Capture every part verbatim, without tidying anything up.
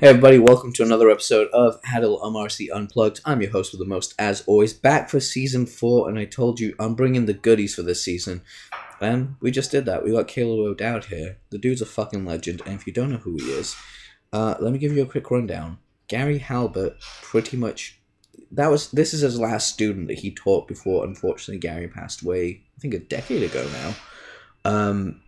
Hey everybody, welcome to another episode of Haddle Amarsi Unplugged. I'm your host with the most, as always, back for season four, and I told you I'm bringing the goodies for this season. And we just did that. We got Caleb O'Dowd here. The dude's a fucking legend, and if you don't know who he is, uh, let me give you a quick rundown. Gary Halbert, pretty much, that was, this is his last student that he taught before, unfortunately, Gary passed away, I think a decade ago now. Um...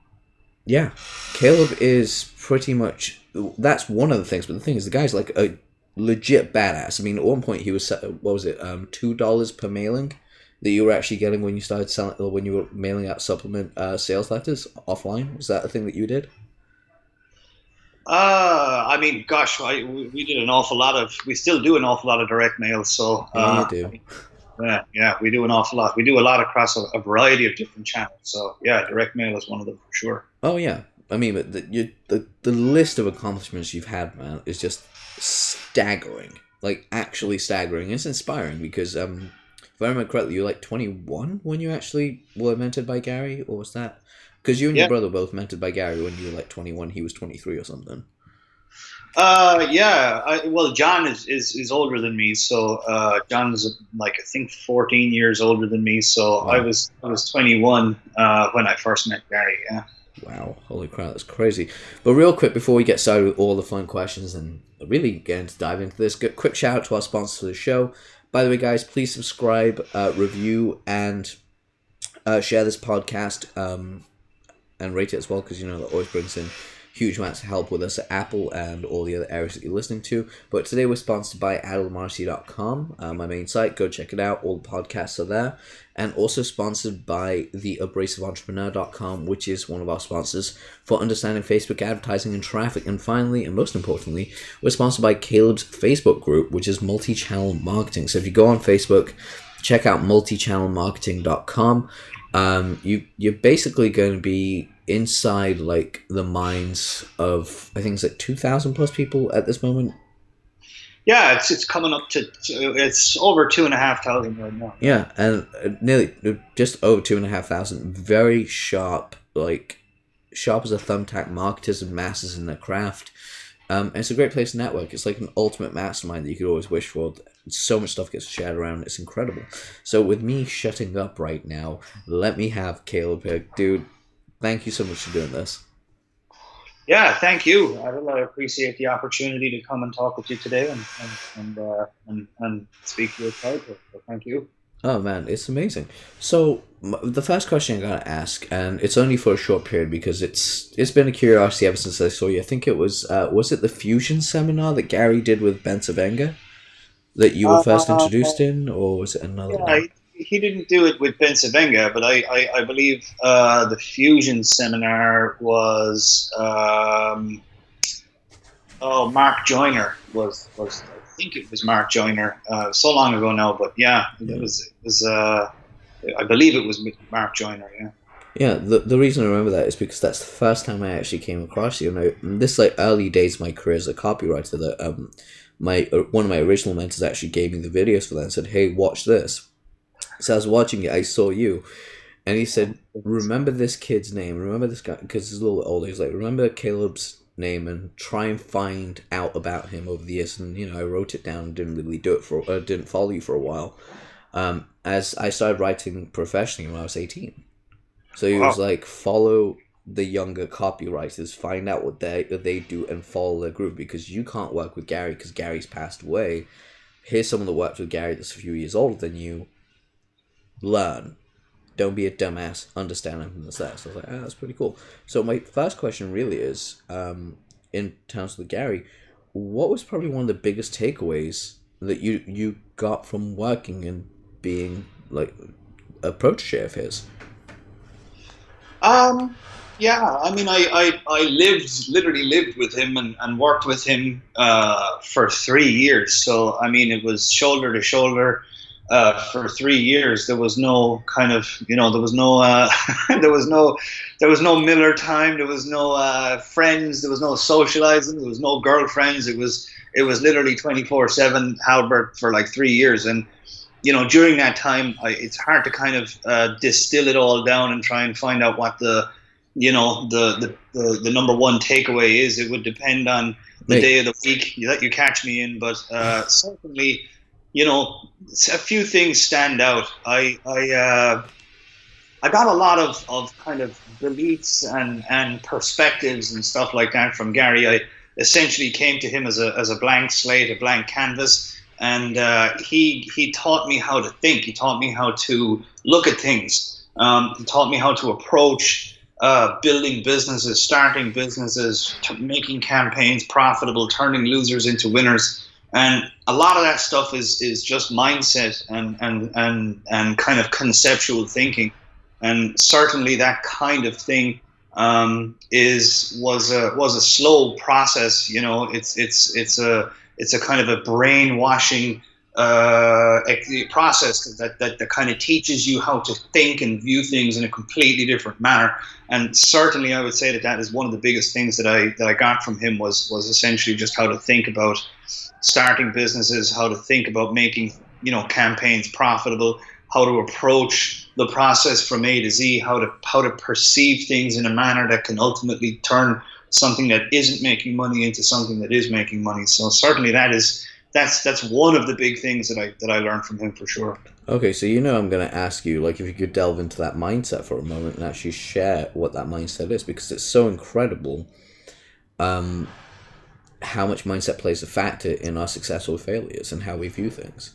Yeah, Caleb is pretty much, that's one of the things, but the thing is, the guy's like a legit badass. I mean, at one point he was, what was it, um, two dollars per mailing that you were actually getting when you started selling, or when you were mailing out supplement uh, sales letters offline? Was that a thing that you did? Uh, I mean, gosh, I, we did an awful lot of, we still do an awful lot of direct mail, so. Uh, yeah, you do. Yeah, yeah, we do an awful lot. We do a lot across a, a variety of different channels. So, yeah, direct mail is one of them for sure. Oh, yeah. I mean, the, you, the, the list of accomplishments you've had, man, is just staggering. Like, actually staggering. It's inspiring because, um, if I remember correctly, you were like twenty-one when you actually were mentored by Gary, or was that? Because you and yeah. your brother were both mentored by Gary when you were like twenty-one. He was twenty-three or something. Uh, yeah. I, well, John is, is, is older than me. So, uh, John is like, I think fourteen years older than me. So wow. I was, I was twenty-one, uh, when I first met Gary. Yeah. Wow. Holy crap. That's crazy. But real quick, before we get started with all the fun questions and really getting to dive into this, get quick shout out to our sponsors for the show. By the way, guys, please subscribe, uh, review and, uh, share this podcast, um, and rate it as well. 'Cause you know, that always brings in huge amounts of help with us at Apple and all the other areas that you're listening to. But today we're sponsored by Adam Marky dot com, uh, my main site. Go check it out. All the podcasts are there. And also sponsored by the abrasive entrepreneur dot com, which is one of our sponsors for understanding Facebook advertising and traffic. And finally, and most importantly, we're sponsored by Caleb's Facebook group, which is Multichannel Marketing. So if you go on Facebook, check out multi channel marketing dot com. Um, you, you're basically going to be inside like the minds of, I think it's like two thousand plus people at this moment. Yeah, it's it's coming up to, it's over two and a half thousand right now. Yeah, and nearly just over two and a half thousand. Very sharp, like sharp as a thumbtack, marketers and masters in their craft. Um, and it's a great place to network. It's like an ultimate mastermind that you could always wish for. So much stuff gets shared around. It's incredible. So with me shutting up right now, let me have Caleb here. Dude, thank you so much for doing this. Yeah, thank you. I really appreciate the opportunity to come and talk with you today and and and, uh, and, and speak to your character. So thank you. Oh, man, it's amazing. So the first question I got to ask, and it's only for a short period because it's it's been a curiosity ever since I saw you. I think it was, uh, was it the Fusion seminar that Gary did with Ben Zavenga that you were first introduced uh, in, or was it another yeah, one? I- He didn't do it with Ben Zavenga, but I, I, I believe uh, the Fusion seminar was, um, oh, Mark Joyner was, was, I think it was Mark Joyner, uh, so long ago now, but yeah, yeah. it was, it was uh, I believe it was Mark Joyner, yeah. Yeah, the, the reason I remember that is because that's the first time I actually came across you, and I, this like early days of my career as a copywriter, that um, my one of my original mentors actually gave me the videos for that and said, hey, watch this. So I was watching it, I saw you, and he said, remember this kid's name, remember this guy, because he's a little bit older, he's like, remember Caleb's name and try and find out about him over the years, and you know, I wrote it down, didn't really do it for, uh, didn't follow you for a while, um, as I started writing professionally when I was eighteen. So he wow. was like, follow the younger copywriters, find out what they, what they do and follow their group, because you can't work with Gary, because Gary's passed away. Here's someone that worked with Gary that's a few years older than you. Learn, don't be a dumbass, understand everything that's there. So I was like, oh, that's pretty cool. So my first question really is, um, in terms of Gary, what was probably one of the biggest takeaways that you, you got from working and being like a protege of his? Um, yeah, I mean, I, I, I lived, literally lived with him and, and worked with him uh, for three years. So, I mean, it was shoulder to shoulder. Uh, for three years, there was no kind of, you know, there was no, uh, there was no, there was no Miller time. There was no uh, friends. There was no socializing. There was no girlfriends. It was, it was literally twenty-four seven Halbert for like three years. And, you know, during that time, I, it's hard to kind of uh, distill it all down and try and find out what the, you know, the, the, the, the number one takeaway is. It would depend on the Right. day of the week that you catch me in. But uh, certainly, you know, a few things stand out. I I uh, I got a lot of, of kind of beliefs and, and perspectives and stuff like that from Gary. I essentially came to him as a as a blank slate, a blank canvas. And uh, he he taught me how to think. He taught me how to look at things. Um, he taught me how to approach uh, building businesses, starting businesses, t- making campaigns profitable, turning losers into winners. And a lot of that stuff is is just mindset and and and, and kind of conceptual thinking. And certainly that kind of thing um, is was a was a slow process. You know, it's it's it's a It's a kind of a brainwashing uh, process that, that that kind of teaches you how to think and view things in a completely different manner. And certainly, I would say that that is one of the biggest things that I that I got from him was was essentially just how to think about starting businesses, how to think about making, you know, campaigns profitable, how to approach the process from A to Z, how to how to perceive things in a manner that can ultimately turn something that isn't making money into something that is making money. So certainly that is that's that's one of the big things that I that I learned from him for sure. Okay, so you know I'm going to ask you, like, if you could delve into that mindset for a moment and actually share what that mindset is, because it's so incredible um, how much mindset plays a factor in our success or failures and how we view things.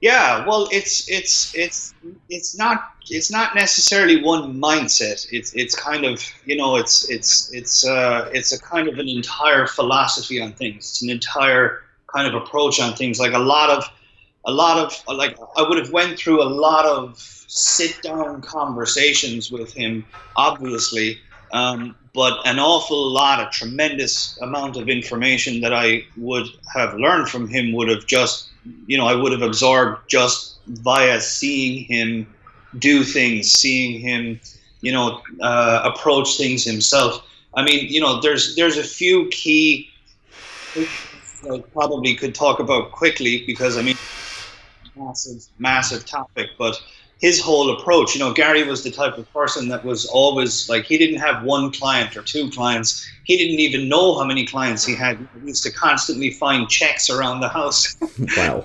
Yeah, well, it's it's it's it's not it's not necessarily one mindset. It's it's kind of, you know, it's it's it's uh, it's a kind of an entire philosophy on things. It's an entire kind of approach on things. Like a lot of a lot of like I would have went through a lot of sit down conversations with him, obviously, um, but an awful lot, a tremendous amount of information that I would have learned from him would have just, you know, I would have absorbed just via seeing him do things, seeing him, you know, uh, approach things himself. I mean, you know, there's there's a few key things I probably could talk about quickly because, I mean, massive, massive topic, but his whole approach, you know, Gary was the type of person that was always like, he didn't have one client or two clients. He didn't even know how many clients he had. He used to constantly find checks around the house. Wow.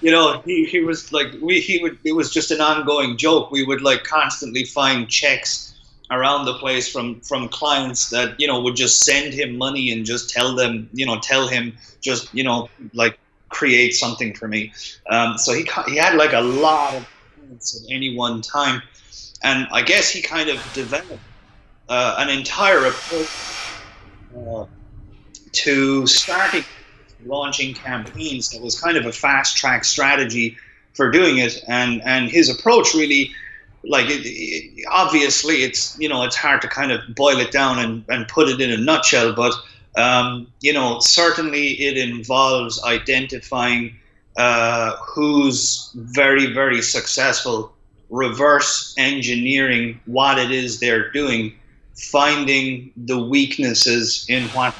You know, he, he was like, we, he would, it was just an ongoing joke. We would like constantly find checks around the place from, from clients that, you know, would just send him money and just tell them, you know, tell him just, you know, like create something for me. Um, so he, he had like a lot of at any one time, and I guess he kind of developed uh, an entire approach uh, to starting launching campaigns that was kind of a fast track strategy for doing it, and and his approach really, like, it, it, obviously it's, you know, it's hard to kind of boil it down and, and put it in a nutshell, but um, you know, certainly it involves identifying Uh, who's very, very successful, reverse engineering what it is they're doing, finding the weaknesses in what,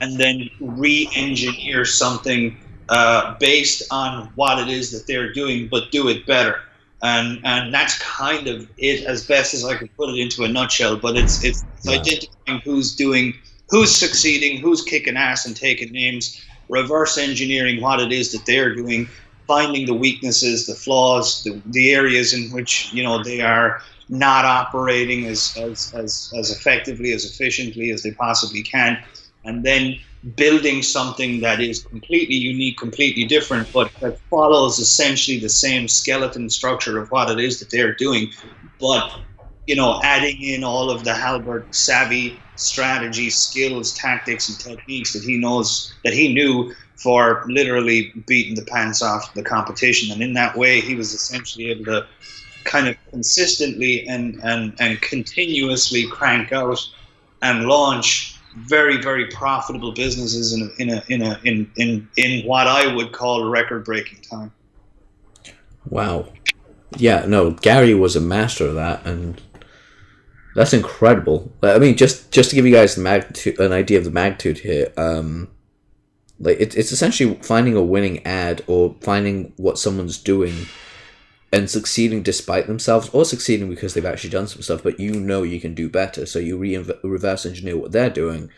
and then re-engineer something uh, based on what it is that they're doing, but do it better. And and that's kind of it, as best as I could put it into a nutshell. But it's it's yeah. identifying who's doing, who's succeeding, who's kicking ass and taking names, reverse engineering what it is that they're doing, finding the weaknesses, the flaws, the, the areas in which, you know, they are not operating as, as as as effectively, as efficiently as they possibly can, and then building something that is completely unique, completely different, but that follows essentially the same skeleton structure of what it is that they're doing, but, you know, adding in all of the Halbert savvy strategy, skills, tactics, and techniques that he knows, that he knew for literally beating the pants off the competition. And in that way, he was essentially able to kind of consistently and, and, and continuously crank out and launch very, very profitable businesses in a, in a, in a, in, in, in what I would call record-breaking time. Wow. Yeah, no, Gary was a master of that, and that's incredible. I mean, just, just to give you guys the magnitude, an idea of the magnitude here, um, like it, it's essentially finding a winning ad or finding what someone's doing and succeeding despite themselves, or succeeding because they've actually done some stuff, but you know you can do better. So you re- reverse engineer what they're doing,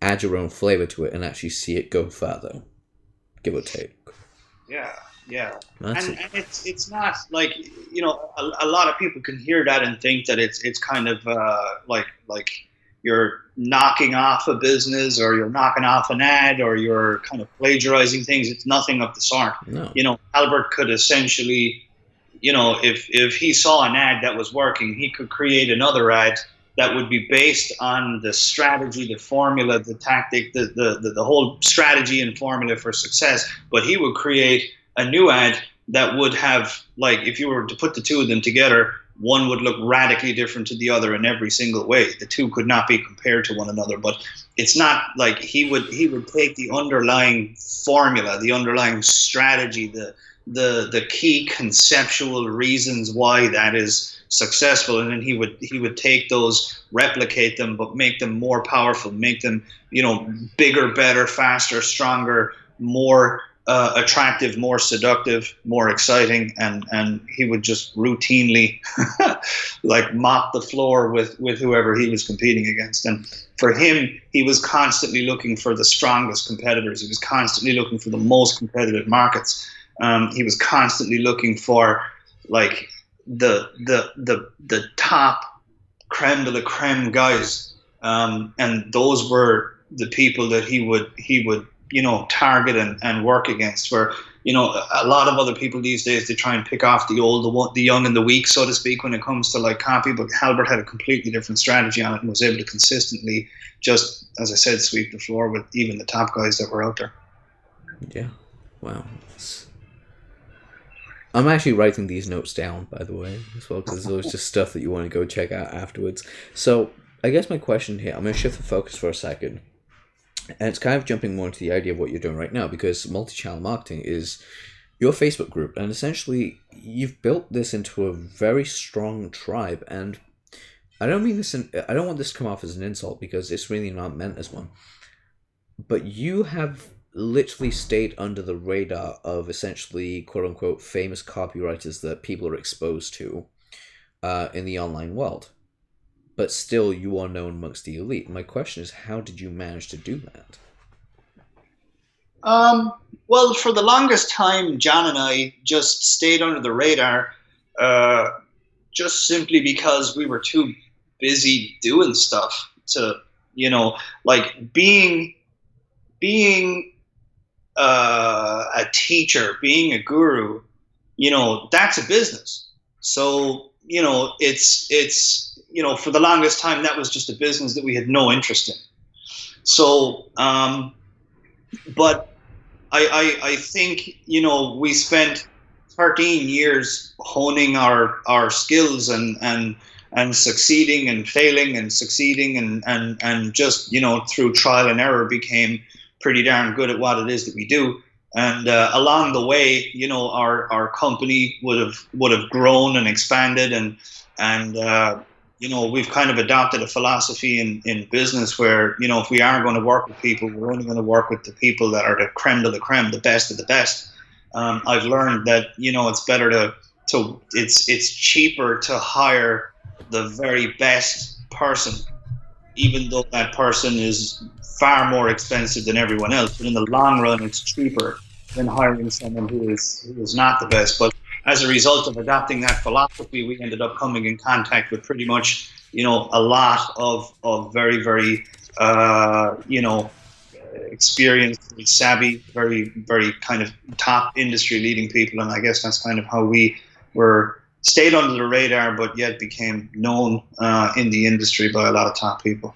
add your own flavor to it, and actually see it go further, give or take. Yeah, yeah. That's and, it. and it's it's not like, you know, a, a lot of people can hear that and think that it's it's kind of uh, like like you're knocking off a business, or you're knocking off an ad, or you're kind of plagiarizing things. It's nothing of the sort. No. You know, Albert could essentially, you know, if if he saw an ad that was working, he could create another ad that would be based on the strategy, the formula, the tactic, the, the, the, the whole strategy and formula for success. But he would create a new ad that would have, like, if you were to put the two of them together, one would look radically different to the other in every single way. The two could not be compared to one another, but it's not like he would he would take the underlying formula, the underlying strategy, the the the key conceptual reasons why that is successful, and then he would he would take those, replicate them, but make them more powerful, make them, you know, bigger, better, faster, stronger, more uh, attractive, more seductive, more exciting, and and he would just routinely like mop the floor with with whoever he was competing against. And for him, he was constantly looking for the strongest competitors. He was constantly looking for the most competitive markets. Um, he was constantly looking for like the the the the top creme de la creme guys, um, and those were the people that he would he would you know target and, and work against. Where, you know, a lot of other people these days, they try and pick off the old, the, the young and the weak, so to speak, when it comes to like copy. But Halbert had a completely different strategy on it and was able to consistently just, as I said, sweep the floor with even the top guys that were out there. Yeah, wow. That's... I'm actually writing these notes down, by the way, as well, because there's always just stuff that you want to go check out afterwards. So I guess my question here, I'm going to shift the focus for a second, and it's kind of jumping more into the idea of what you're doing right now, because multi-channel marketing is your Facebook group, and essentially you've built this into a very strong tribe. And I don't mean this in, I don't want this to come off as an insult, because it's really not meant as one, but you have literally stayed under the radar of essentially quote-unquote famous copywriters that people are exposed to uh, in the online world, but still you are known amongst the elite. My question is, how did you manage to do that? Um, well, for the longest time, John and I just stayed under the radar uh, just simply because we were too busy doing stuff to, you know, like being being Uh, a teacher, being a guru, you know, that's a business. So, you know, it's, it's, you know, for the longest time, that was just a business that we had no interest in. So, um, but I, I, I think, you know, we spent thirteen years honing our, our skills and, and, and succeeding and failing and succeeding and, and, and just, you know, through trial and error became pretty darn good at what it is that we do. And uh, along the way, you know, our, our company would have would have grown and expanded, and and uh, you know, we've kind of adopted a philosophy in, in business where, you know, if we are going to work with people, we're only going to work with the people that are the creme de la creme, the best of the best. Um, I've learned that, you know, it's better to to it's it's cheaper to hire the very best person, even though that person is far more expensive than everyone else. But in the long run, it's cheaper than hiring someone who is who is not the best. But as a result of adopting that philosophy, we ended up coming in contact with pretty much, you know, a lot of, of very, very, uh, you know, experienced, savvy, very, very kind of top industry leading people. And I guess that's kind of how we were stayed under the radar, but yet became known uh, in the industry by a lot of top people.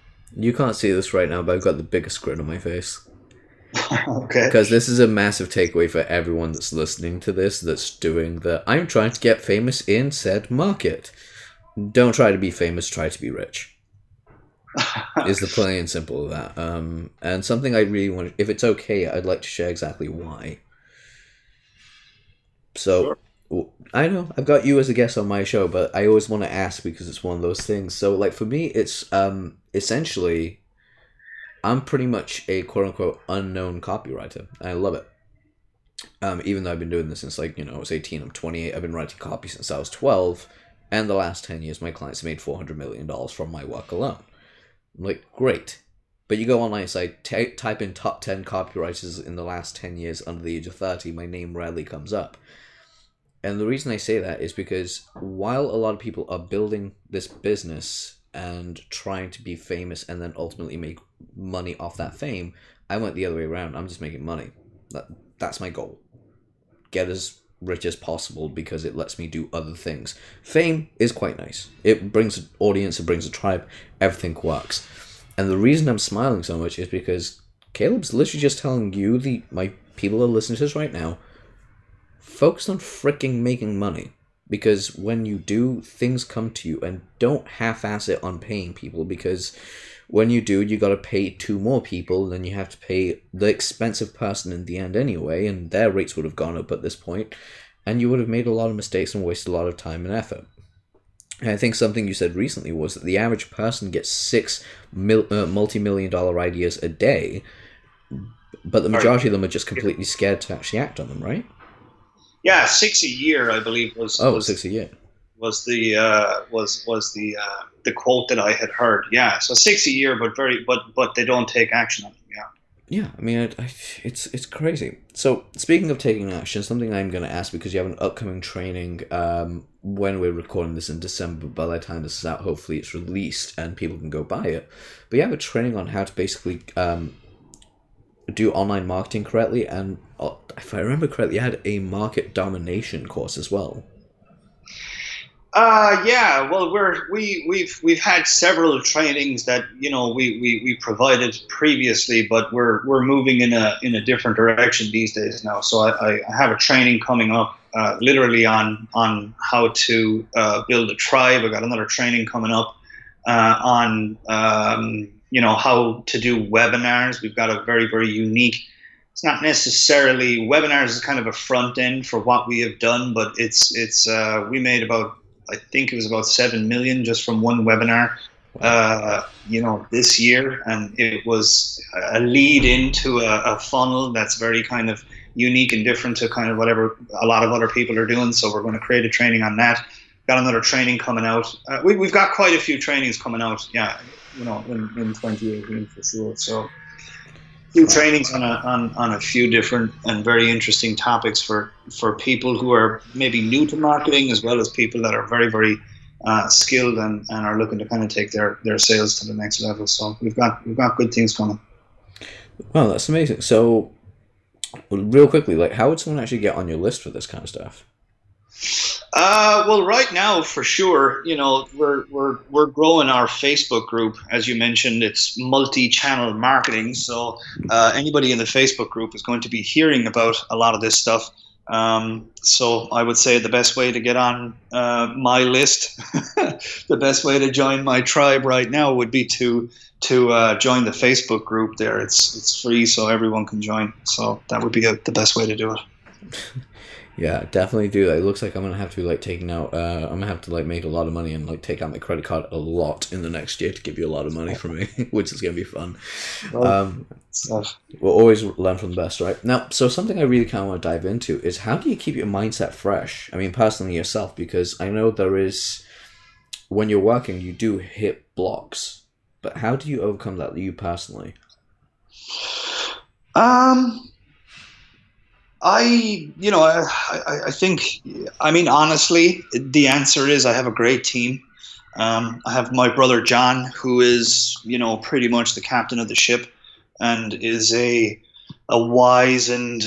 You can't see this right now, but I've got the biggest grin on my face. Okay. Because this is a massive takeaway for everyone that's listening to this, that's doing the, I'm trying to get famous in said market. Don't try to be famous, try to be rich. Is the plain and simple of that. Um, and something I really want, if it's okay, I'd like to share exactly why. So, sure. I know, I've got you as a guest on my show, but I always want to ask because it's one of those things. So, like, for me, it's... um. Essentially, I'm pretty much a quote-unquote unknown copywriter. I love it. Um, even though I've been doing this since, like, you know, I was eighteen, I'm twenty-eight, I've been writing copy since I was twelve, and the last ten years, my clients have made four hundred million dollars from my work alone. I'm like, great. But you go online and say, t- type in top ten copywriters in the last ten years under the age of thirty, my name rarely comes up. And the reason I say that is because while a lot of people are building this business and trying to be famous and then ultimately make money off that fame, I went the other way around. I'm just making money. That, that's my goal. Get as rich as possible because it lets me do other things. Fame is quite nice. It brings an audience, it brings a tribe, everything works. And the reason I'm smiling so much is because Caleb's literally just telling you, the my people are listening to this right now, focus on freaking making money. Because when you do, things come to you, and don't half-ass it on paying people, because when you do, you gotta pay two more people, and then you have to pay the expensive person in the end anyway, and their rates would have gone up at this point, and you would have made a lot of mistakes and wasted a lot of time and effort. And I think something you said recently was that the average person gets six mil- uh, multi-million dollar ideas a day, but the majority of them are just completely scared to actually act on them, right? Yeah, six a year, I believe was. Oh, was, six a year was the uh, was was the uh, the quote that I had heard. Yeah, so six a year, but very but but they don't take action on them. Yeah. Yeah, I mean, it, it's it's crazy. So speaking of taking action, something I'm going to ask, because you have an upcoming training um, when we're recording this in December. By the time this is out, hopefully it's released and people can go buy it. But you have a training on how to basically. Um, do online marketing correctly, and if I remember correctly, you had a market domination course as well. Uh, yeah, well, we're, we, we've, we've had several trainings that, you know, we, we, we provided previously, but we're, we're moving in a, in a different direction these days now. So I, I have a training coming up, uh, literally on, on how to, uh, build a tribe. I got another training coming up, uh, on, um, you know, how to do webinars. We've got a very, very unique, it's not necessarily, webinars is kind of a front end for what we have done, but it's, it's uh, we made about, I think it was about seven million dollars just from one webinar, uh, you know, this year. And it was a lead into a, a funnel that's very kind of unique and different to kind of whatever a lot of other people are doing. So we're going to create a training on that. Got another training coming out. Uh, we, we've got quite a few trainings coming out. Yeah. You know, in, in twenty eighteen for sure. So, few trainings on a on, on a few different and very interesting topics for, for people who are maybe new to marketing, as well as people that are very very uh, skilled and, and are looking to kind of take their, their sales to the next level. So we've got we've got good things coming. Wow, that's amazing. So, real quickly, like, how would someone actually get on your list for this kind of stuff? Uh, well, right now, for sure, you know, we're we're we're growing our Facebook group. As you mentioned, it's multi-channel marketing. So uh, anybody in the Facebook group is going to be hearing about a lot of this stuff. Um, so I would say the best way to get on uh, my list, the best way to join my tribe right now would be to to uh, join the Facebook group. There, it's it's free, so everyone can join. So that would be a, the best way to do it. Yeah, definitely do that. It looks like I'm gonna have to be like taking out. Uh, I'm gonna have to like make a lot of money and like take out my credit card a lot in the next year to give you a lot of money from me, which is gonna be fun. Um, we'll always learn from the best, right? Now, so something I really kind of want to dive into is how do you keep your mindset fresh? I mean, personally yourself, because I know there is when you're working, you do hit blocks, but how do you overcome that? You personally. Um. I, you know, I, I, I think, I mean, honestly, the answer is I have a great team. Um, I have my brother, John, who is, you know, pretty much the captain of the ship and is a, a wise and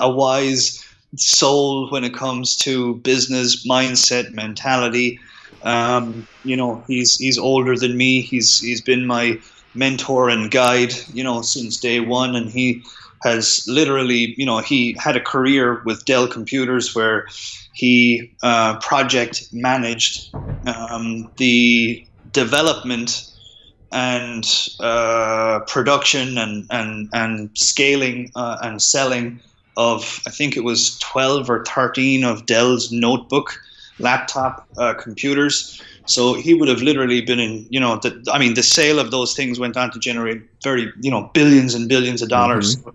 a wise soul when it comes to business, mindset, mentality. Um, you know, he's, he's older than me. He's, he's been my mentor and guide, you know, since day one. And he, has literally, you know, he had a career with Dell Computers where he uh, project managed um, the development and uh, production and and and scaling uh, and selling of, I think it was twelve or thirteen of Dell's notebook, laptop uh, computers. So he would have literally been in, you know, the, I mean, the sale of those things went on to generate very, you know, billions and billions of dollars. Mm-hmm.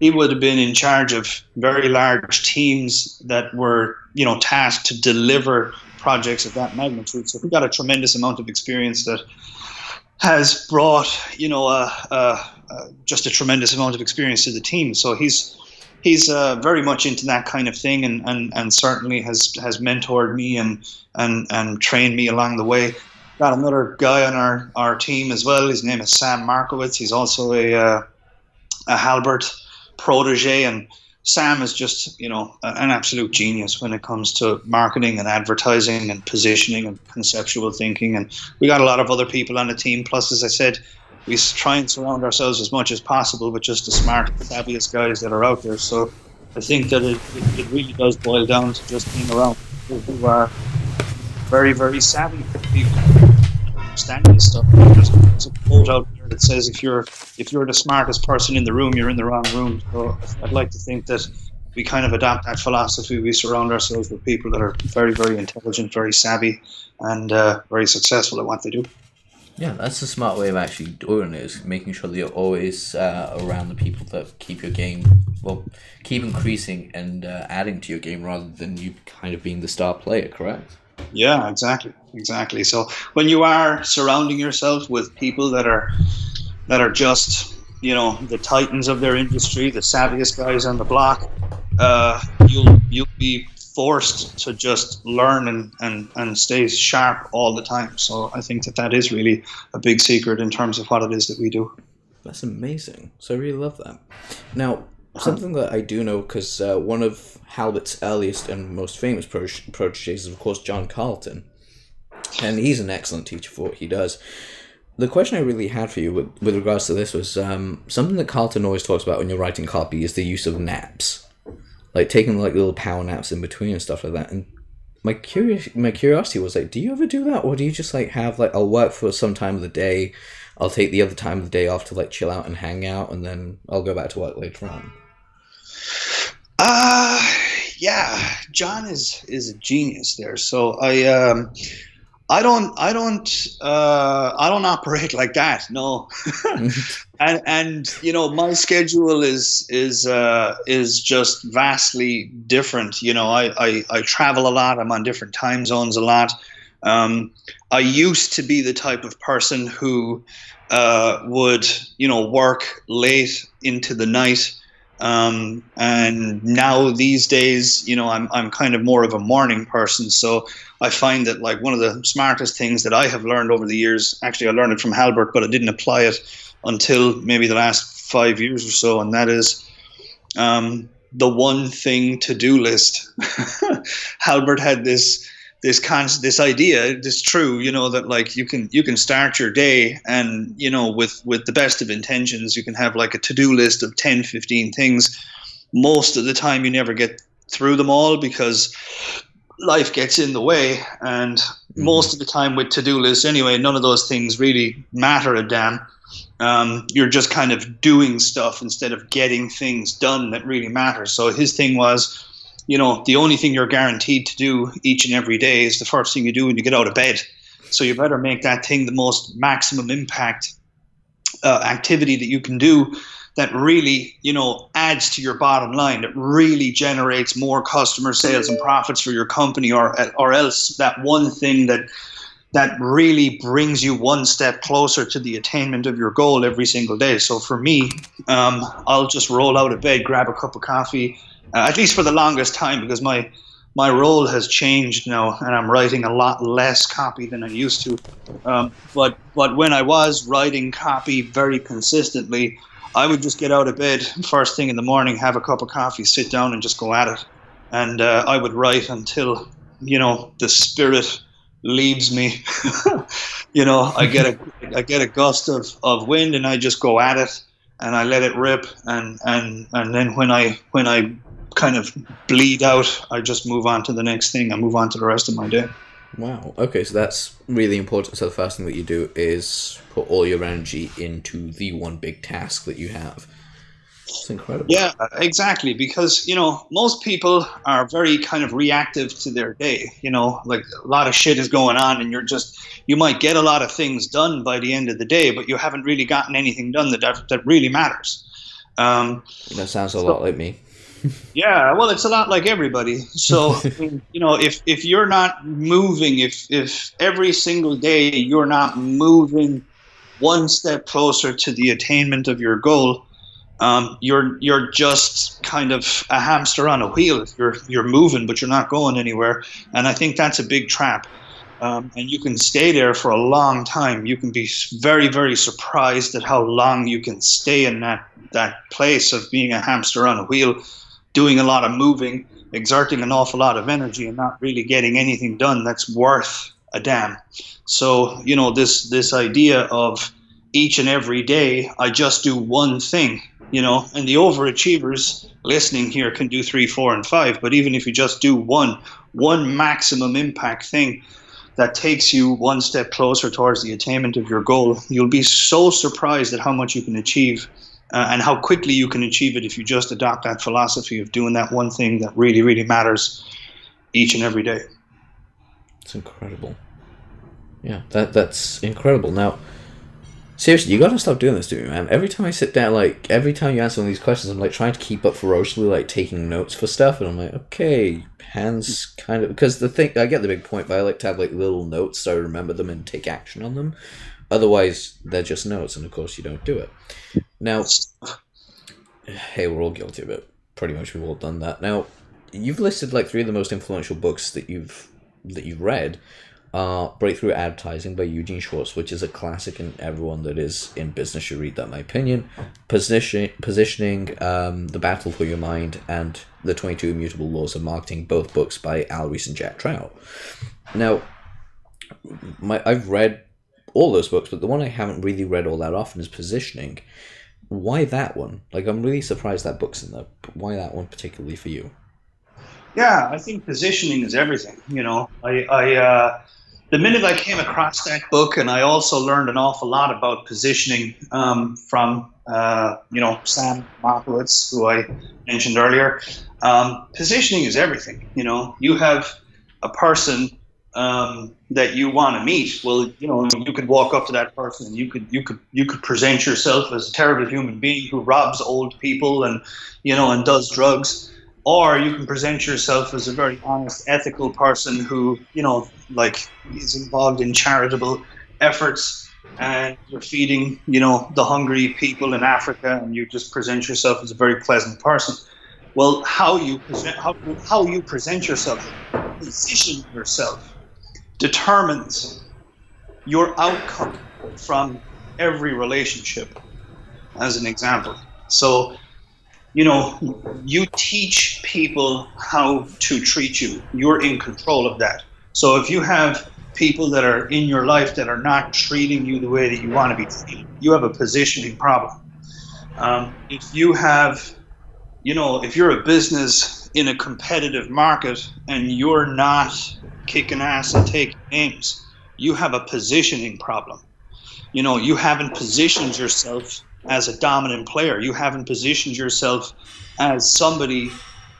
he would have been in charge of very large teams that were, you know, tasked to deliver projects of that magnitude. So he got a tremendous amount of experience that has brought, you know, uh, uh, uh, just a tremendous amount of experience to the team. So he's he's uh, very much into that kind of thing, and, and, and certainly has, has mentored me and, and, and trained me along the way. Got another guy on our, our team as well. His name is Sam Markowitz. He's also a uh, a Halbert protege, and Sam is just, you know, an absolute genius when it comes to marketing and advertising and positioning and conceptual thinking. And we got a lot of other people on the team. Plus, as I said, we try and surround ourselves as much as possible with just the smart, savviest guys that are out there. So I think that it, it, it really does boil down to just being around people who are very, very savvy people, understand this stuff. There's a quote out there that says, if you're if you're the smartest person in the room, you're in the wrong room. So I'd like to think that we kind of adopt that philosophy. We surround ourselves with people that are very, very intelligent, very savvy, and uh, very successful at what they do. Yeah, that's a smart way of actually doing it, is making sure that you're always uh, around the people that keep your game, well, keep increasing and uh, adding to your game, rather than you kind of being the star player, correct? Yeah, exactly, exactly. So when you are surrounding yourself with people that are that are just, you know, the titans of their industry, the savviest guys on the block, uh, you'll you'll be forced to just learn and, and, and stay sharp all the time. So I think that that is really a big secret in terms of what it is that we do. That's amazing. So I really love that. Now, something that I do know, because uh, one of Halbert's earliest and most famous prot- proteges is, of course, John Carlton. And he's an excellent teacher for what he does. The question I really had for you with, with regards to this was, um, something that Carlton always talks about when you're writing copy is the use of naps. Like, taking, like, little power naps in between and stuff like that. And my curious, my curiosity was, like, do you ever do that? Or do you just, like, have, like, I'll work for some time of the day, I'll take the other time of the day off to, like, chill out and hang out, and then I'll go back to work later on? Uh, yeah, John is, is a genius there. So I, um, I don't, I don't, uh, I don't operate like that. No. and, and, you know, my schedule is, is, uh, is just vastly different. You know, I, I, I travel a lot. I'm on different time zones a lot. Um, I used to be the type of person who, uh, would, you know, work late into the night. Um, and now these days, you know, I'm, I'm kind of more of a morning person. So I find that, like, one of the smartest things that I have learned over the years, actually I learned it from Halbert, but I didn't apply it until maybe the last five years or so. And that is, um, the one thing to do list. Halbert had this, this concept, this idea, this true, you know, that, like, you can, you can start your day and, you know, with, with the best of intentions, you can have, like, a to-do list of ten, fifteen things. Most of the time you never get through them all because life gets in the way. And mm-hmm. most of the time with to-do lists anyway, none of those things really matter a damn. Um, you're just kind of doing stuff instead of getting things done that really matter. So his thing was, you know, the only thing you're guaranteed to do each and every day is the first thing you do when you get out of bed. So you better make that thing the most maximum impact uh, activity that you can do that really, you know, adds to your bottom line, that really generates more customer sales and profits for your company, or or else that one thing that that really brings you one step closer to the attainment of your goal every single day. So for me, um, I'll just roll out of bed, grab a cup of coffee, Uh, at least for the longest time, because my my role has changed now, and I'm writing a lot less copy than I used to. Um, but but when I was writing copy very consistently, I would just get out of bed first thing in the morning, have a cup of coffee, sit down, and just go at it. And uh, I would write until, you know, the spirit leaves me. You know, I get a I get a gust of, of wind, and I just go at it, and I let it rip, and and and then when I when I kind of bleed out, I just move on to the next thing. I move on to the rest of my day. Wow. Okay, so that's really important. So the first thing that you do is put all your energy into the one big task that you have. It's incredible. Yeah, exactly. Because, you know, most people are very kind of reactive to their day. You know, like, a lot of shit is going on, and you're just, you might get a lot of things done by the end of the day, but you haven't really gotten anything done that that really matters. Um, that sounds a so, lot like me. Yeah, well, it's a lot like everybody. So, you know, if, if you're not moving, if, if every single day you're not moving one step closer to the attainment of your goal, um, you're you're just kind of a hamster on a wheel. You're you're moving, but you're not going anywhere. And I think that's a big trap. Um, and you can stay there for a long time. You can be very, very surprised at how long you can stay in that, that place of being a hamster on a wheel, doing a lot of moving, exerting an awful lot of energy, and not really getting anything done that's worth a damn. So, you know, this, this idea of each and every day, I just do one thing, you know, and the overachievers listening here can do three, four, and five. But even if you just do one, one maximum impact thing, that takes you one step closer towards the attainment of your goal, you'll be so surprised at how much you can achieve uh, and how quickly you can achieve it if you just adopt that philosophy of doing that one thing that really, really matters each and every day. It's incredible. Yeah, that that's incredible. Now, seriously, you got to stop doing this to me, man. Every time I sit down, like, every time you answer one of these questions, I'm, like, trying to keep up ferociously, like, taking notes for stuff, and I'm like, okay, hands kind of... Because the thing... I get the big point, but I like to have, like, little notes so I remember them and take action on them. Otherwise, they're just notes, and, of course, you don't do it. Now, hey, we're all guilty of it. Pretty much we've all done that. Now, you've listed, like, three of the most influential books that you've that you've read. Uh, Breakthrough Advertising by Eugene Schwartz, which is a classic and everyone that is in business should read that, in my opinion. Position, positioning, um, The Battle for Your Mind, and The twenty-two Immutable Laws of Marketing, both books by Al Ries and Jack Trout. Now, my, I've read all those books, but the one I haven't really read all that often is Positioning. Why that one? Like, I'm really surprised that book's in there, but why that one particularly for you? Yeah, I think positioning is everything, you know. I... I uh... The minute I came across that book, and I also learned an awful lot about positioning um, from, uh, you know, Sam Markowitz, who I mentioned earlier. Um, positioning is everything, you know. You have a person um, that you want to meet. Well, you know, you could walk up to that person, and you could you could you could present yourself as a terrible human being who robs old people and, you know, and does drugs. Or you can present yourself as a very honest, ethical person who, you know, like is involved in charitable efforts and you're feeding, you know, the hungry people in Africa, and you just present yourself as a very pleasant person. Well, how you present, how, how you present yourself, position yourself, determines your outcome from every relationship, as an example. So, you know, you teach people how to treat you. You're in control of that. So if you have people that are in your life that are not treating you the way that you want to be treated, you have a positioning problem. Um, if you have, you know, if you're a business in a competitive market and you're not kicking ass and taking names, you have a positioning problem. You know, you haven't positioned yourself as a dominant player. You haven't positioned yourself as somebody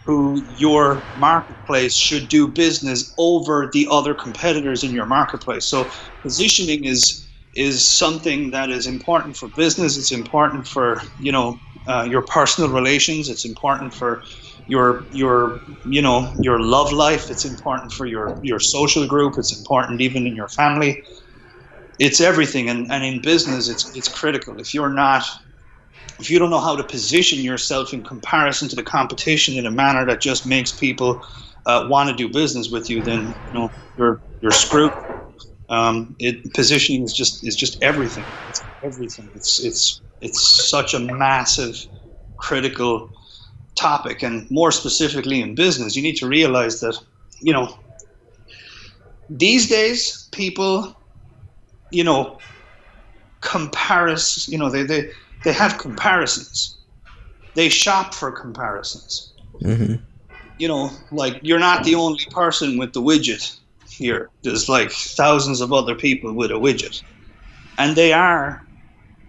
who your marketplace should do business over the other competitors in your marketplace. So positioning is is something that is important for business. It's important for, you know, uh, your personal relations. It's important for your your you know your love life. It's important for your your social group. It's important even in your family. It's everything, and, and in business, it's it's critical. If you're not, if you don't know how to position yourself in comparison to the competition in a manner that just makes people uh, want to do business with you, then you know you're you're screwed. Um, it positioning is just is just everything. It's everything. It's it's it's such a massive, critical topic, and more specifically in business, you need to realize that you know these days people. You know, comparisons, you know, they, they, they have comparisons. They shop for comparisons. Mm-hmm. You know, like, you're not the only person with the widget here. There's, like, thousands of other people with a widget. And they are,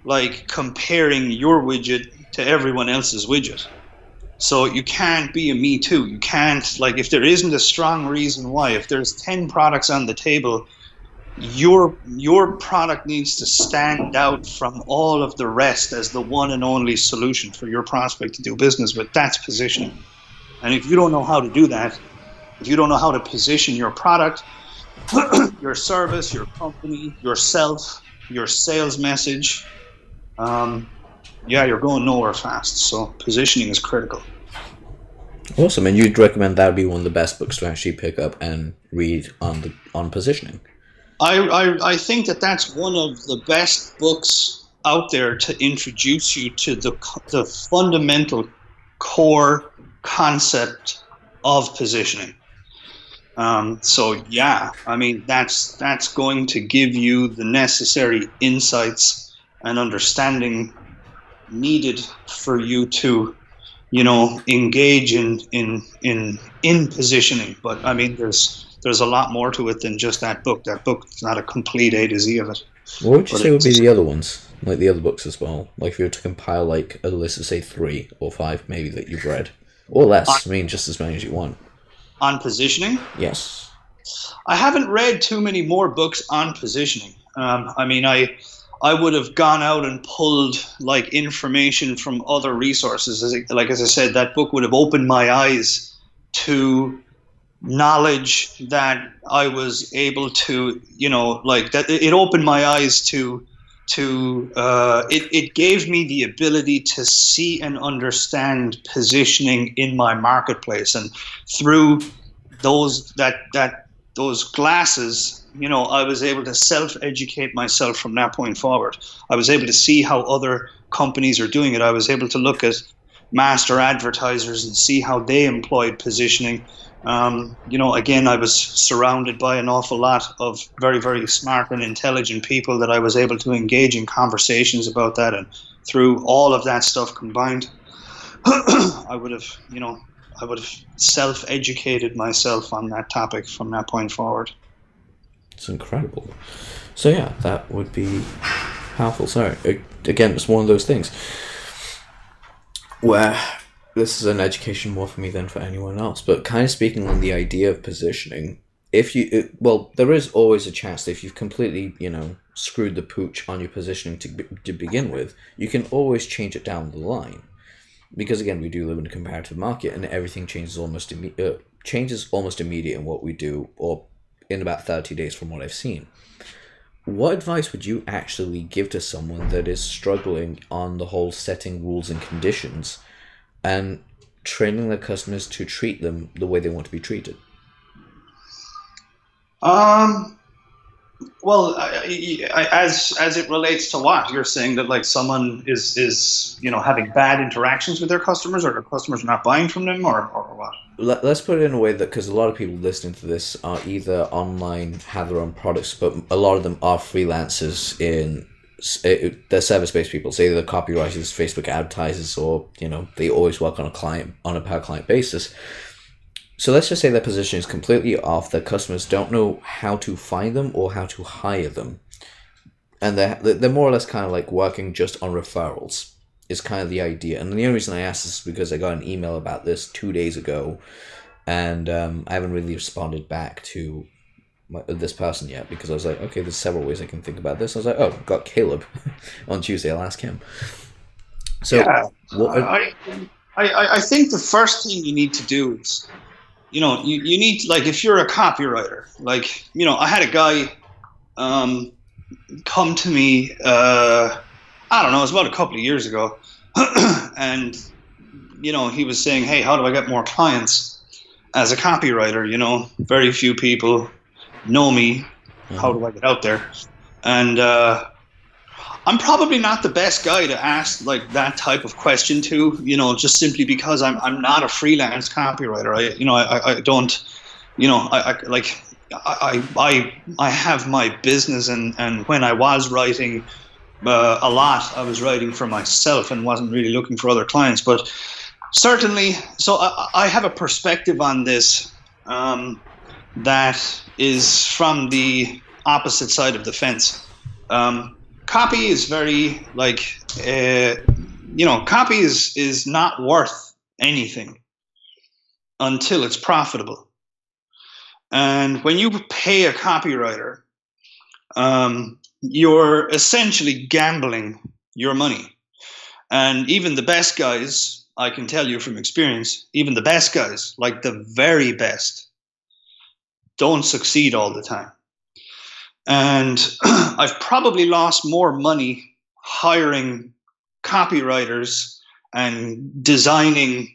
like, comparing your widget to everyone else's widget. So you can't be a me too. You can't, like, if there isn't a strong reason why, if there's ten products on the table, your your product needs to stand out from all of the rest as the one and only solution for your prospect to do business with. That's positioning. And if you don't know how to do that, if you don't know how to position your product, your service, your company, yourself, your sales message, um, yeah, you're going nowhere fast. So positioning is critical. Awesome. And you'd recommend that would be one of the best books to actually pick up and read on the on positioning? I, I, I think that that's one of the best books out there to introduce you to the the fundamental core concept of positioning. Um, so yeah, I mean, that's that's going to give you the necessary insights and understanding needed for you to, you know, engage in in in, in positioning. But I mean, there's There's a lot more to it than just that book. That book is not a complete A to Z of it. What would you but say would be the other ones, like the other books as well? Like if you were to compile like a list of say three or five maybe that you've read, or less, on, I mean just as many as you want. On positioning? Yes. I haven't read too many more books on positioning. Um, I mean, I I would have gone out and pulled like information from other resources. As I, like as I said, that book would have opened my eyes to knowledge that I was able to, you know, like that it opened my eyes to, to uh, it, it gave me the ability to see and understand positioning in my marketplace. And through those, that, that, those glasses, you know, I was able to self-educate myself from that point forward. I was able to see how other companies are doing it. I was able to look at master advertisers and see how they employed positioning. Um, you know, again, I was surrounded by an awful lot of very, very smart and intelligent people that I was able to engage in conversations about that. And through all of that stuff combined, I would have, you know, I would have self-educated myself on that topic from that point forward. It's incredible. So, yeah, that would be powerful. So, again, it's one of those things where... this is an education more for me than for anyone else, but kind of speaking on the idea of positioning, if you, it, well, there is always a chance that if you've completely, you know, screwed the pooch on your positioning to, to begin with, you can always change it down the line. Because again, we do live in a comparative market and everything changes almost, imme- uh, changes almost immediate in what we do, or in about thirty days from what I've seen. What advice would you actually give to someone that is struggling on the whole setting rules and conditions and training their customers to treat them the way they want to be treated? Um, well, I, I, as as it relates to what you're saying, that like someone is is you know having bad interactions with their customers, or their customers are not buying from them, or or what? Let, let's put it in a way that, because a lot of people listening to this are either online, have their own products, but a lot of them are freelancers in. It, they're service-based people, say they're copywriters, Facebook advertisers, or you know they always work on a client on a per client basis. So let's just say their position is completely off. Their customers don't know how to find them or how to hire them, and they're they're more or less kind of like working just on referrals is kind of the idea. And the only reason I asked this is because I got an email about this two days ago, and um, I haven't really responded back to My, this person yet, because I was like, okay, there's several ways I can think about this. I was like, oh, got Caleb on Tuesday, I'll ask him. So yeah, what are... I, I I think the first thing you need to do is, you know, you, you need, like, if you're a copywriter, like, you know, I had a guy um, come to me, uh, I don't know, it was about a couple of years ago, and, you know, he was saying, hey, how do I get more clients as a copywriter? You know, very few people know me. How do I get out there? And uh, I'm probably not the best guy to ask like that type of question to, you know, just simply because I'm I'm not a freelance copywriter. I you know I, I don't you know I, I like I I I have my business, and, and when I was writing uh, a lot, I was writing for myself and wasn't really looking for other clients. But certainly, so I, I have a perspective on this. Um, that is from the opposite side of the fence. Um, copy is very, like, uh, you know, copy is, is not worth anything until it's profitable. And when you pay a copywriter um, you're essentially gambling your money. And even the best guys, I can tell you from experience, even the best guys, like the very best, don't succeed all the time. And I've probably lost more money hiring copywriters and designing,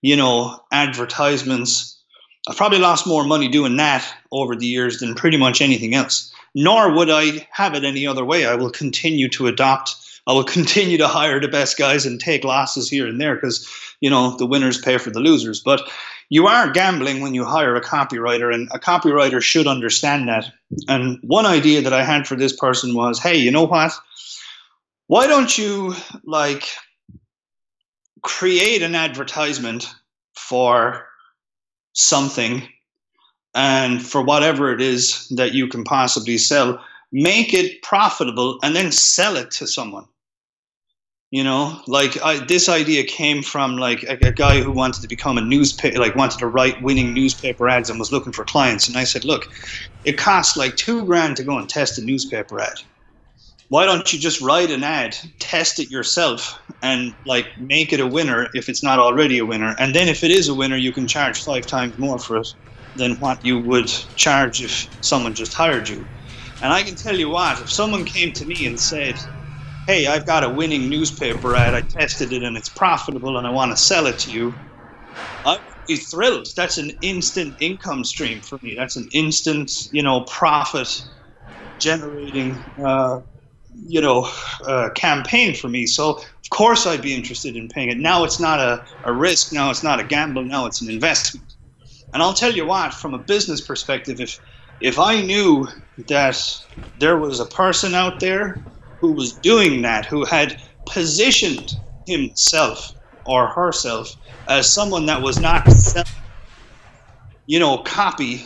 you know, advertisements. I've probably lost more money doing that over the years than pretty much anything else. Nor would I have it any other way. I will continue to adopt. I will continue to hire the best guys and take losses here and there because, you know, the winners pay for the losers. But you are gambling when you hire a copywriter, and a copywriter should understand that. And one idea that I had for this person was, hey, you know what? Why don't you, like, create an advertisement for something, and for whatever it is that you can possibly sell, make it profitable and then sell it to someone. You know, like I, this idea came from like a, a guy who wanted to become a newspaper, like wanted to write winning newspaper ads and was looking for clients. And I said, look, it costs like two grand to go and test a newspaper ad. Why don't you just write an ad, test it yourself, and like make it a winner if it's not already a winner. And then if it is a winner, you can charge five times more for it than what you would charge if someone just hired you. And I can tell you what, if someone came to me and said, hey, I've got a winning newspaper ad, I tested it and it's profitable and I want to sell it to you, I'd be thrilled. That's an instant income stream for me. That's an instant, you know, profit generating, uh, you know, uh, campaign for me. So of course I'd be interested in paying it. Now it's not a, a risk. Now it's not a gamble. Now it's an investment. And I'll tell you what, from a business perspective, if, if I knew that there was a person out there who was doing that, who had positioned himself or herself as someone that was not selling, you know, copy,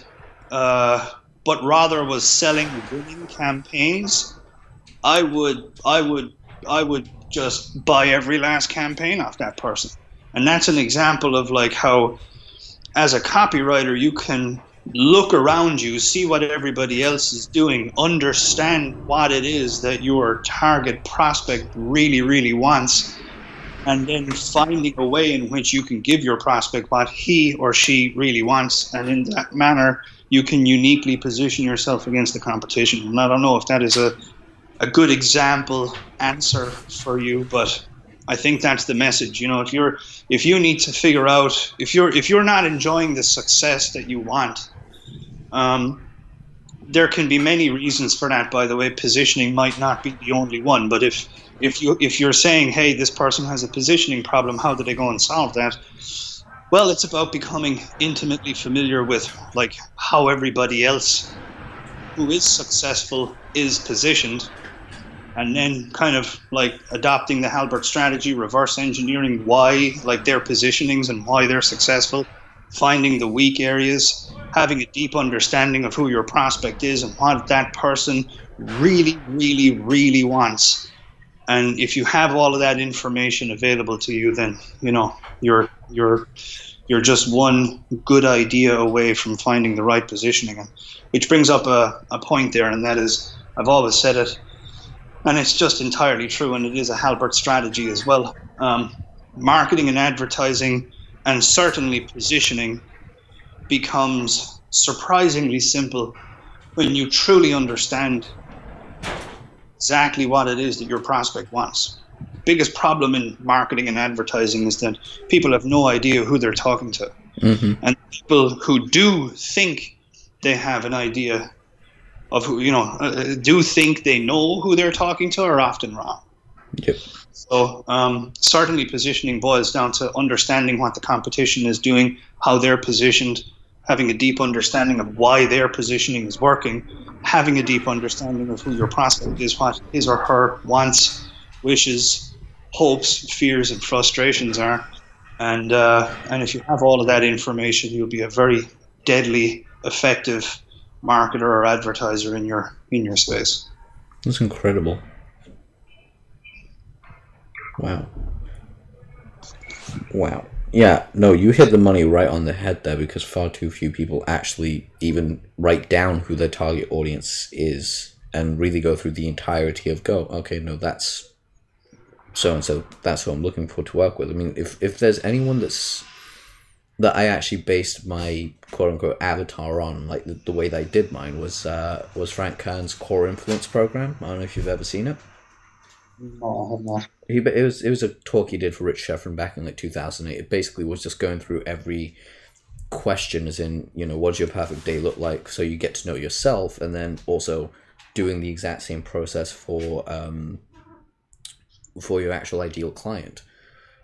uh, but rather was selling winning campaigns, I would, I would, I would just buy every last campaign off that person. And that's an example of like how, as a copywriter, you can look around you, see what everybody else is doing, understand what it is that your target prospect really, really wants, and then finding a way in which you can give your prospect what he or she really wants. And in that manner, you can uniquely position yourself against the competition. And I don't know if that is a, a good example answer for you, but I think that's the message. You know, if you're, if you need to figure out, if you're, if you're not enjoying the success that you want, um, there can be many reasons for that. By the way, positioning might not be the only one. But if, if you, if you're saying, hey, this person has a positioning problem, how do they go and solve that? Well, it's about becoming intimately familiar with like how everybody else who is successful is positioned. And then kind of like adopting the Halbert strategy, reverse engineering why, like their positionings and why they're successful, finding the weak areas, having a deep understanding of who your prospect is and what that person really, really, really wants. And if you have all of that information available to you, then, you know, you're you're you're just one good idea away from finding the right positioning. And which brings up a, a point there, and that is, I've always said it, and it's just entirely true, and it is a Halbert strategy as well. Um, marketing and advertising, and certainly positioning, becomes surprisingly simple when you truly understand exactly what it is that your prospect wants. The biggest problem in marketing and advertising is that people have no idea who they're talking to. Mm-hmm. And people who do think they have an idea of who, you know, uh, do think they know who they're talking to are often wrong. Yep. So um, certainly positioning boils down to understanding what the competition is doing, how they're positioned, having a deep understanding of why their positioning is working, having a deep understanding of who your prospect is, what his or her wants, wishes, hopes, fears, and frustrations are. And, uh, and if you have all of that information, you'll be a very deadly, effective marketer or advertiser in your in your space. That's incredible. Wow. Wow. Yeah, no, you hit the money right on the head there, because far too few people actually even write down who their target audience is and really go through the entirety of go, okay, no, that's so-and-so, that's who I'm looking for to work with. I mean, if, if there's anyone that's that I actually based my quote-unquote avatar on, like the, the way that I did mine was uh, was Frank Kern's Core Influence Program. I don't know if you've ever seen it. No, I have not. He, it was it was a talk he did for Rich Schefren back in like two thousand eight. It basically was just going through every question, as in, you know, what does your perfect day look like, so you get to know yourself, and then also doing the exact same process for um for your actual ideal client.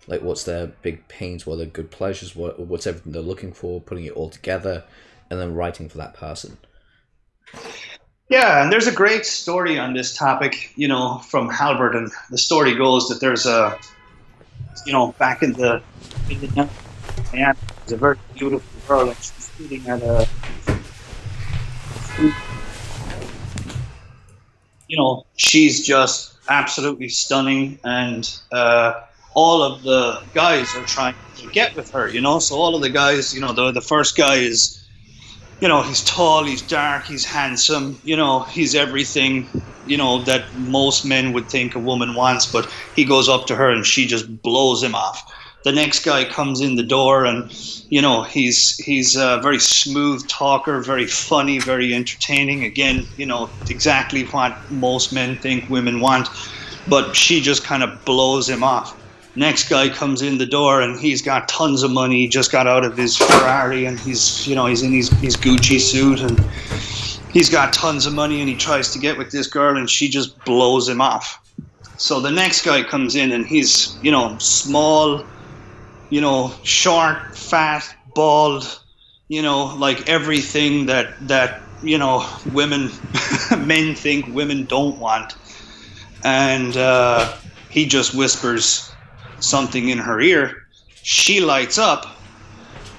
Like, what's their big pains, what are their good pleasures, what what's everything they're looking for, putting it all together, and then writing for that person. Yeah, and there's a great story on this topic, you know, from Halbert, and the story goes that there's a, you know, back in the, in the yeah, there's a very beautiful girl, and she's shooting at a, you know, she's just absolutely stunning, and uh, all of the guys are trying to get with her, you know, so all of the guys, you know, the the first guy is, you know, he's tall, he's dark, he's handsome, you know, he's everything, you know, that most men would think a woman wants, but he goes up to her and she just blows him off. The next guy comes in the door and, you know, he's he's a very smooth talker, very funny, very entertaining. Again, you know, exactly what most men think women want, but she just kind of blows him off. Next guy comes in the door and he's got tons of money. He just got out of his Ferrari and he's, you know, he's in his, his Gucci suit and he's got tons of money, and he tries to get with this girl and she just blows him off. So the next guy comes in and he's, you know, small, you know, short, fat, bald, you know, like everything that, that, you know, women, men think women don't want. And uh, he just whispers something in her ear, she lights up,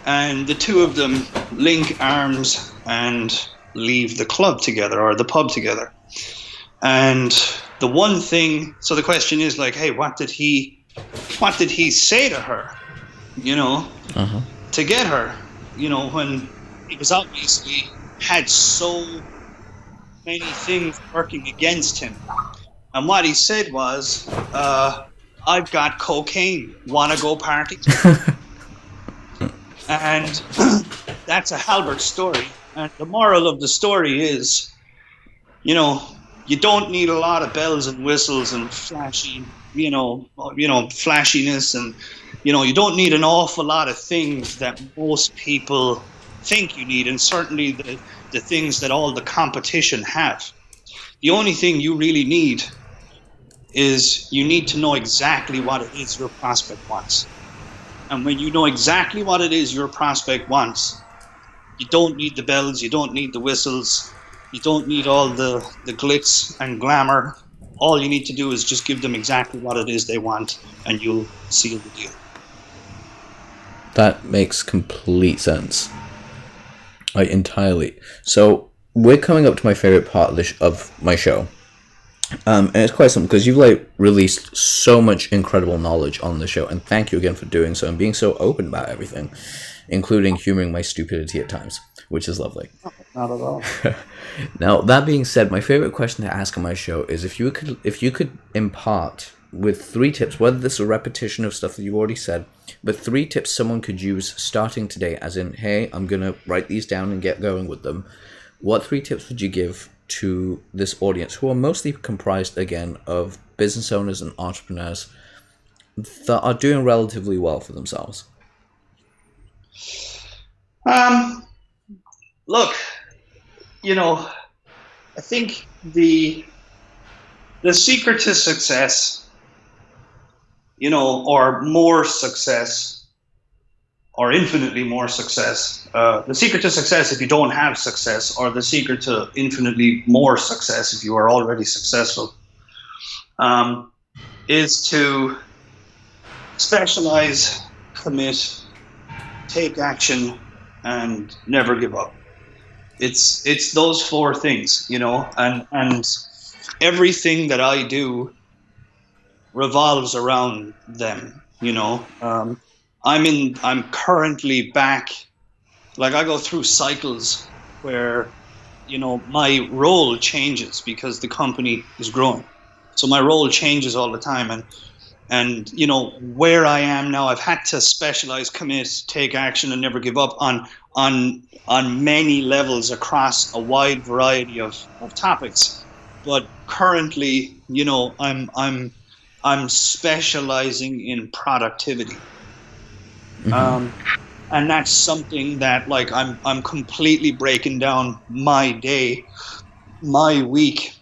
and the two of them link arms and leave the club together or the pub together. And the one thing, so the question is like, hey, what did he, what did he say to her, you know, uh-huh. to get her, you know, when he was obviously had so many things working against him. And what he said was, uh, I've got cocaine. Wanna go party? And that's a Halbert story. And the moral of the story is, you know, you don't need a lot of bells and whistles and flashy, you know, you know, flashiness, and you know, you don't need an awful lot of things that most people think you need, and certainly the the things that all the competition have. The only thing you really need is you need to know exactly what it is your prospect wants. And when you know exactly what it is your prospect wants, you don't need the bells, you don't need the whistles, you don't need all the, the glitz and glamour. All you need to do is just give them exactly what it is they want, and you'll seal the deal. That makes complete sense. Like, entirely. So we're coming up to my favorite part of, sh- of my show. Um, and it's quite something, because you've like released so much incredible knowledge on the show, and thank you again for doing so and being so open about everything, including humoring my stupidity at times, which is lovely. Not at all. Now, that being said, my favorite question to ask on my show is if you could if you could impart with three tips, whether this is a repetition of stuff that you've already said, but three tips someone could use starting today, as in, hey, I'm going to write these down and get going with them. What three tips would you give to this audience, who are mostly comprised again of business owners and entrepreneurs that are doing relatively well for themselves? Um, look, you know, I think the the secret to success, you know, or more success, or infinitely more success. Uh, the secret to success if you don't have success, or the secret to infinitely more success if you are already successful, um, is to specialize, commit, take action, and never give up. It's it's those four things, you know, and and everything that I do revolves around them, you know. Um, I'm in, I'm currently back, like I go through cycles where you know, my role changes because the company is growing. So my role changes all the time. And, and you know, where I am now, I've had to specialize, commit, take action, and never give up on on on many levels across a wide variety of, of topics. But currently, you know, I'm I'm I'm specializing in productivity. Mm-hmm. Um, and that's something that, like, I'm I'm completely breaking down my day, my week,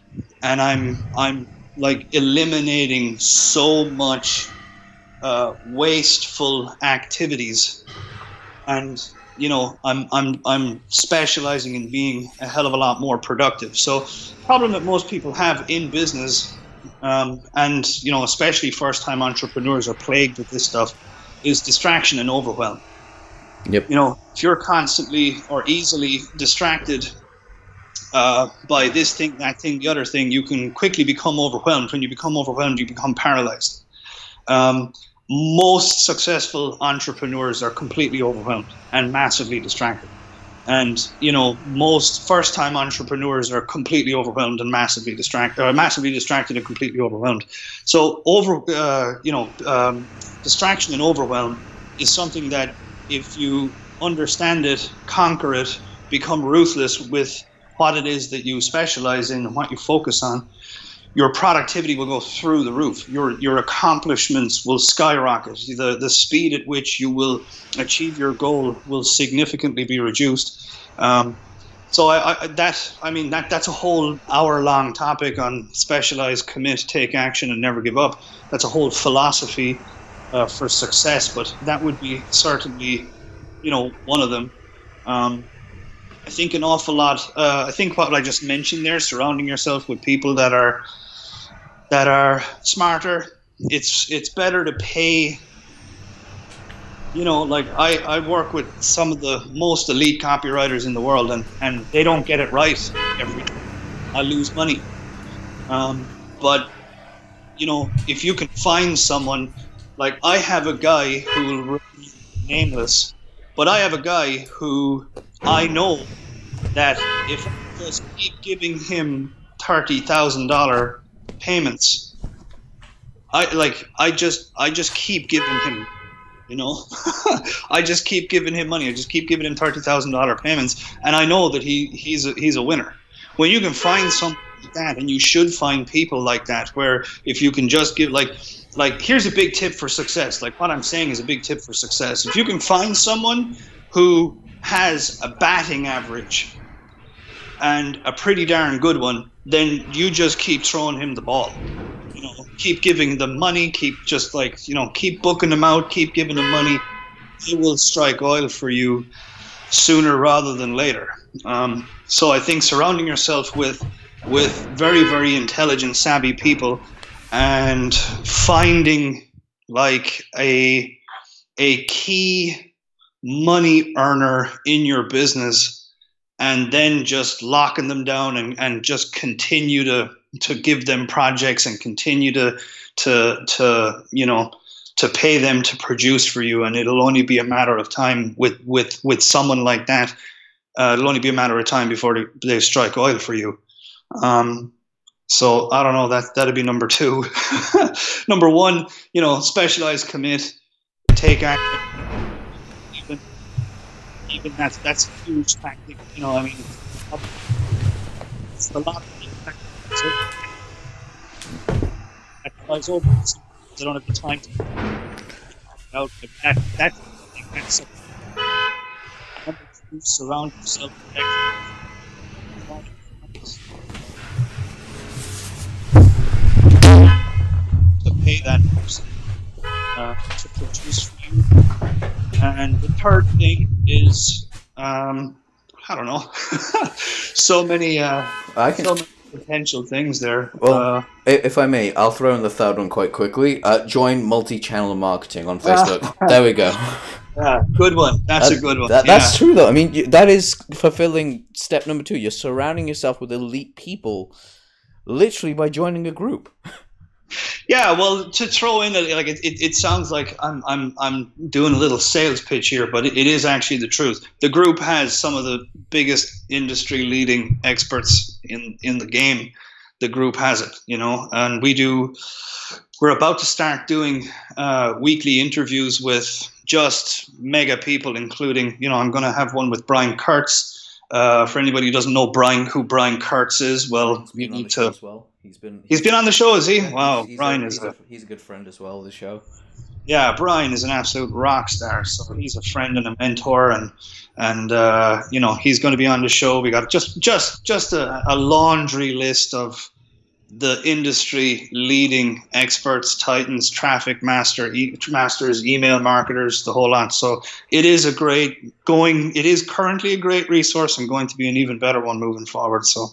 and I'm I'm like eliminating so much uh, wasteful activities, and you know, I'm I'm I'm specializing in being a hell of a lot more productive. So, problem that most people have in business, um, and you know, especially first-time entrepreneurs are plagued with this stuff, is distraction and overwhelm. Yep. You know, if you're constantly or easily distracted uh, by this thing, that thing, the other thing, you can quickly become overwhelmed. When you become overwhelmed, you become paralyzed. Um, most successful entrepreneurs are completely overwhelmed and massively distracted. And, you know, most first-time entrepreneurs are completely overwhelmed and massively distracted, or massively distracted and completely overwhelmed. So, over, uh, you know, um, distraction and overwhelm is something that, if you understand it, conquer it, become ruthless with what it is that you specialize in and what you focus on, your productivity will go through the roof. Your your accomplishments will skyrocket. The the speed at which you will achieve your goal will significantly be reduced. Um, so I, I, that I mean that that's a whole hour-long topic on specialize, commit, take action, and never give up. That's a whole philosophy Uh, for success, but that would be certainly, you know, one of them. Um, I think an awful lot. Uh, I think what I just mentioned there, surrounding yourself with people that are that are smarter. It's it's better to pay. You know, like I, I work with some of the most elite copywriters in the world, and, and they don't get it right every time. I lose money. Um, but you know, if you can find someone. Like, I have a guy who will remain nameless, but I have a guy who I know that if I just keep giving him thirty thousand dollars payments, I like I just I just keep giving him, you know, I just keep giving him money. I just keep giving him thirty thousand dollars payments, and I know that he he's a, he's a winner. When you can find someone like that, and you should find people like that, where if you can just give like. Like, here's a big tip for success. Like, what I'm saying is a big tip for success. If you can find someone who has a batting average and a pretty darn good one, then you just keep throwing him the ball. You know, keep giving them money, keep just like, you know, keep booking them out, keep giving them money. It will strike oil for you sooner rather than later. Um, so I think surrounding yourself with with very, very intelligent, savvy people, and finding like a a key money earner in your business, and then just locking them down and, and just continue to to give them projects and continue to to to you know to pay them to produce for you, and it'll only be a matter of time with with with someone like that. Uh, it'll only be a matter of time before they, they strike oil for you. Um, So I don't know, that that'd be number two. Number one, you know, specialize, commit, take action. Even even that's that's a huge tactic, you know, I mean it's a lot of tactics. That's all I don't have the time to out that that that's a number two, surround yourself with action. Pay that person uh, to produce for you. And the third thing is, um, I don't know, so many, uh, I can... so many potential things there. Well, uh, if I may, I'll throw in the third one quite quickly. Uh, join Multi-Channel Marketing on Facebook. There we go. Yeah, good one. That's that, a good one. That, yeah. That's true, though. I mean, that is fulfilling step number two. You're surrounding yourself with elite people, literally by joining a group. Yeah, well, to throw in that, like it, it, it sounds like I'm I'm I'm doing a little sales pitch here, but it, it is actually the truth. The group has some of the biggest industry-leading experts in in the game. The group has it, you know, and we do. We're about to start doing uh, weekly interviews with just mega people, including, you know, I'm going to have one with Brian Kurtz. Uh, for anybody who doesn't know Brian, who Brian Kurtz is, well, you need to. As well. He's been he's, he's been on the show, is he? Yeah, wow, he's, he's Brian a, is he's a, a he's a good friend as well. The show. Yeah, Brian is an absolute rock star. So he's a friend and a mentor, and and uh, you know, he's going to be on the show. We got just just just a, a laundry list of the industry leading experts, titans, traffic master e- masters, email marketers, the whole lot. So it is a great going. It is currently a great resource, and going to be an even better one moving forward. So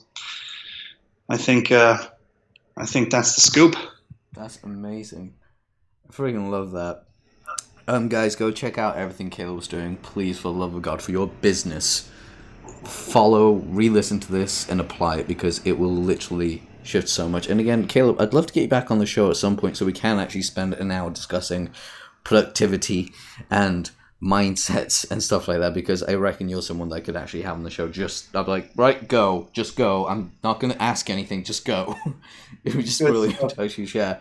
I think uh, I think that's the scoop. That's amazing. I freaking love that. Um, guys, go check out everything Caleb's doing. Please, for the love of God, for your business, follow, re-listen to this, and apply it, because it will literally shift so much. And again, Caleb, I'd love to get you back on the show at some point so we can actually spend an hour discussing productivity and mindsets and stuff like that, because I reckon you're someone that I could actually have on the show. Just, I'd be like, right, go, just go. I'm not going to ask anything, just go. It would just Good really stuff. Actually share.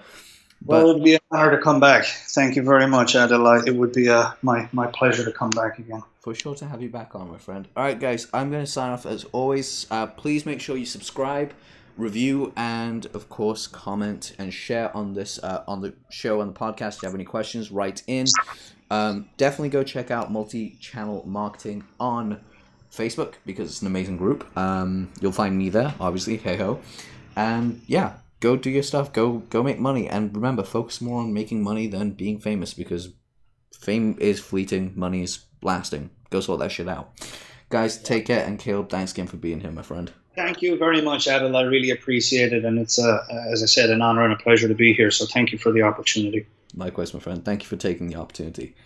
But, well, it would be an honor to come back. Thank you very much, Adela. It would be uh, my, my pleasure to come back again. For sure to have you back on, my friend. All right, guys, I'm going to sign off as always. Uh, please make sure you subscribe, review, and, of course, comment and share on this uh, on the show, on the podcast. If you have any questions, write in. Um, definitely go check out Multi-Channel Marketing on Facebook, because it's an amazing group. Um, you'll find me there, obviously. Hey-ho. And, yeah. Go do your stuff. Go go make money. And remember, focus more on making money than being famous, because fame is fleeting. Money is lasting. Go sort that shit out. Guys, take care. And Caleb, thanks again for being here, my friend. Thank you very much, Adel. I really appreciate it. And it's, uh, as I said, an honor and a pleasure to be here. So thank you for the opportunity. Likewise, my friend. Thank you for taking the opportunity.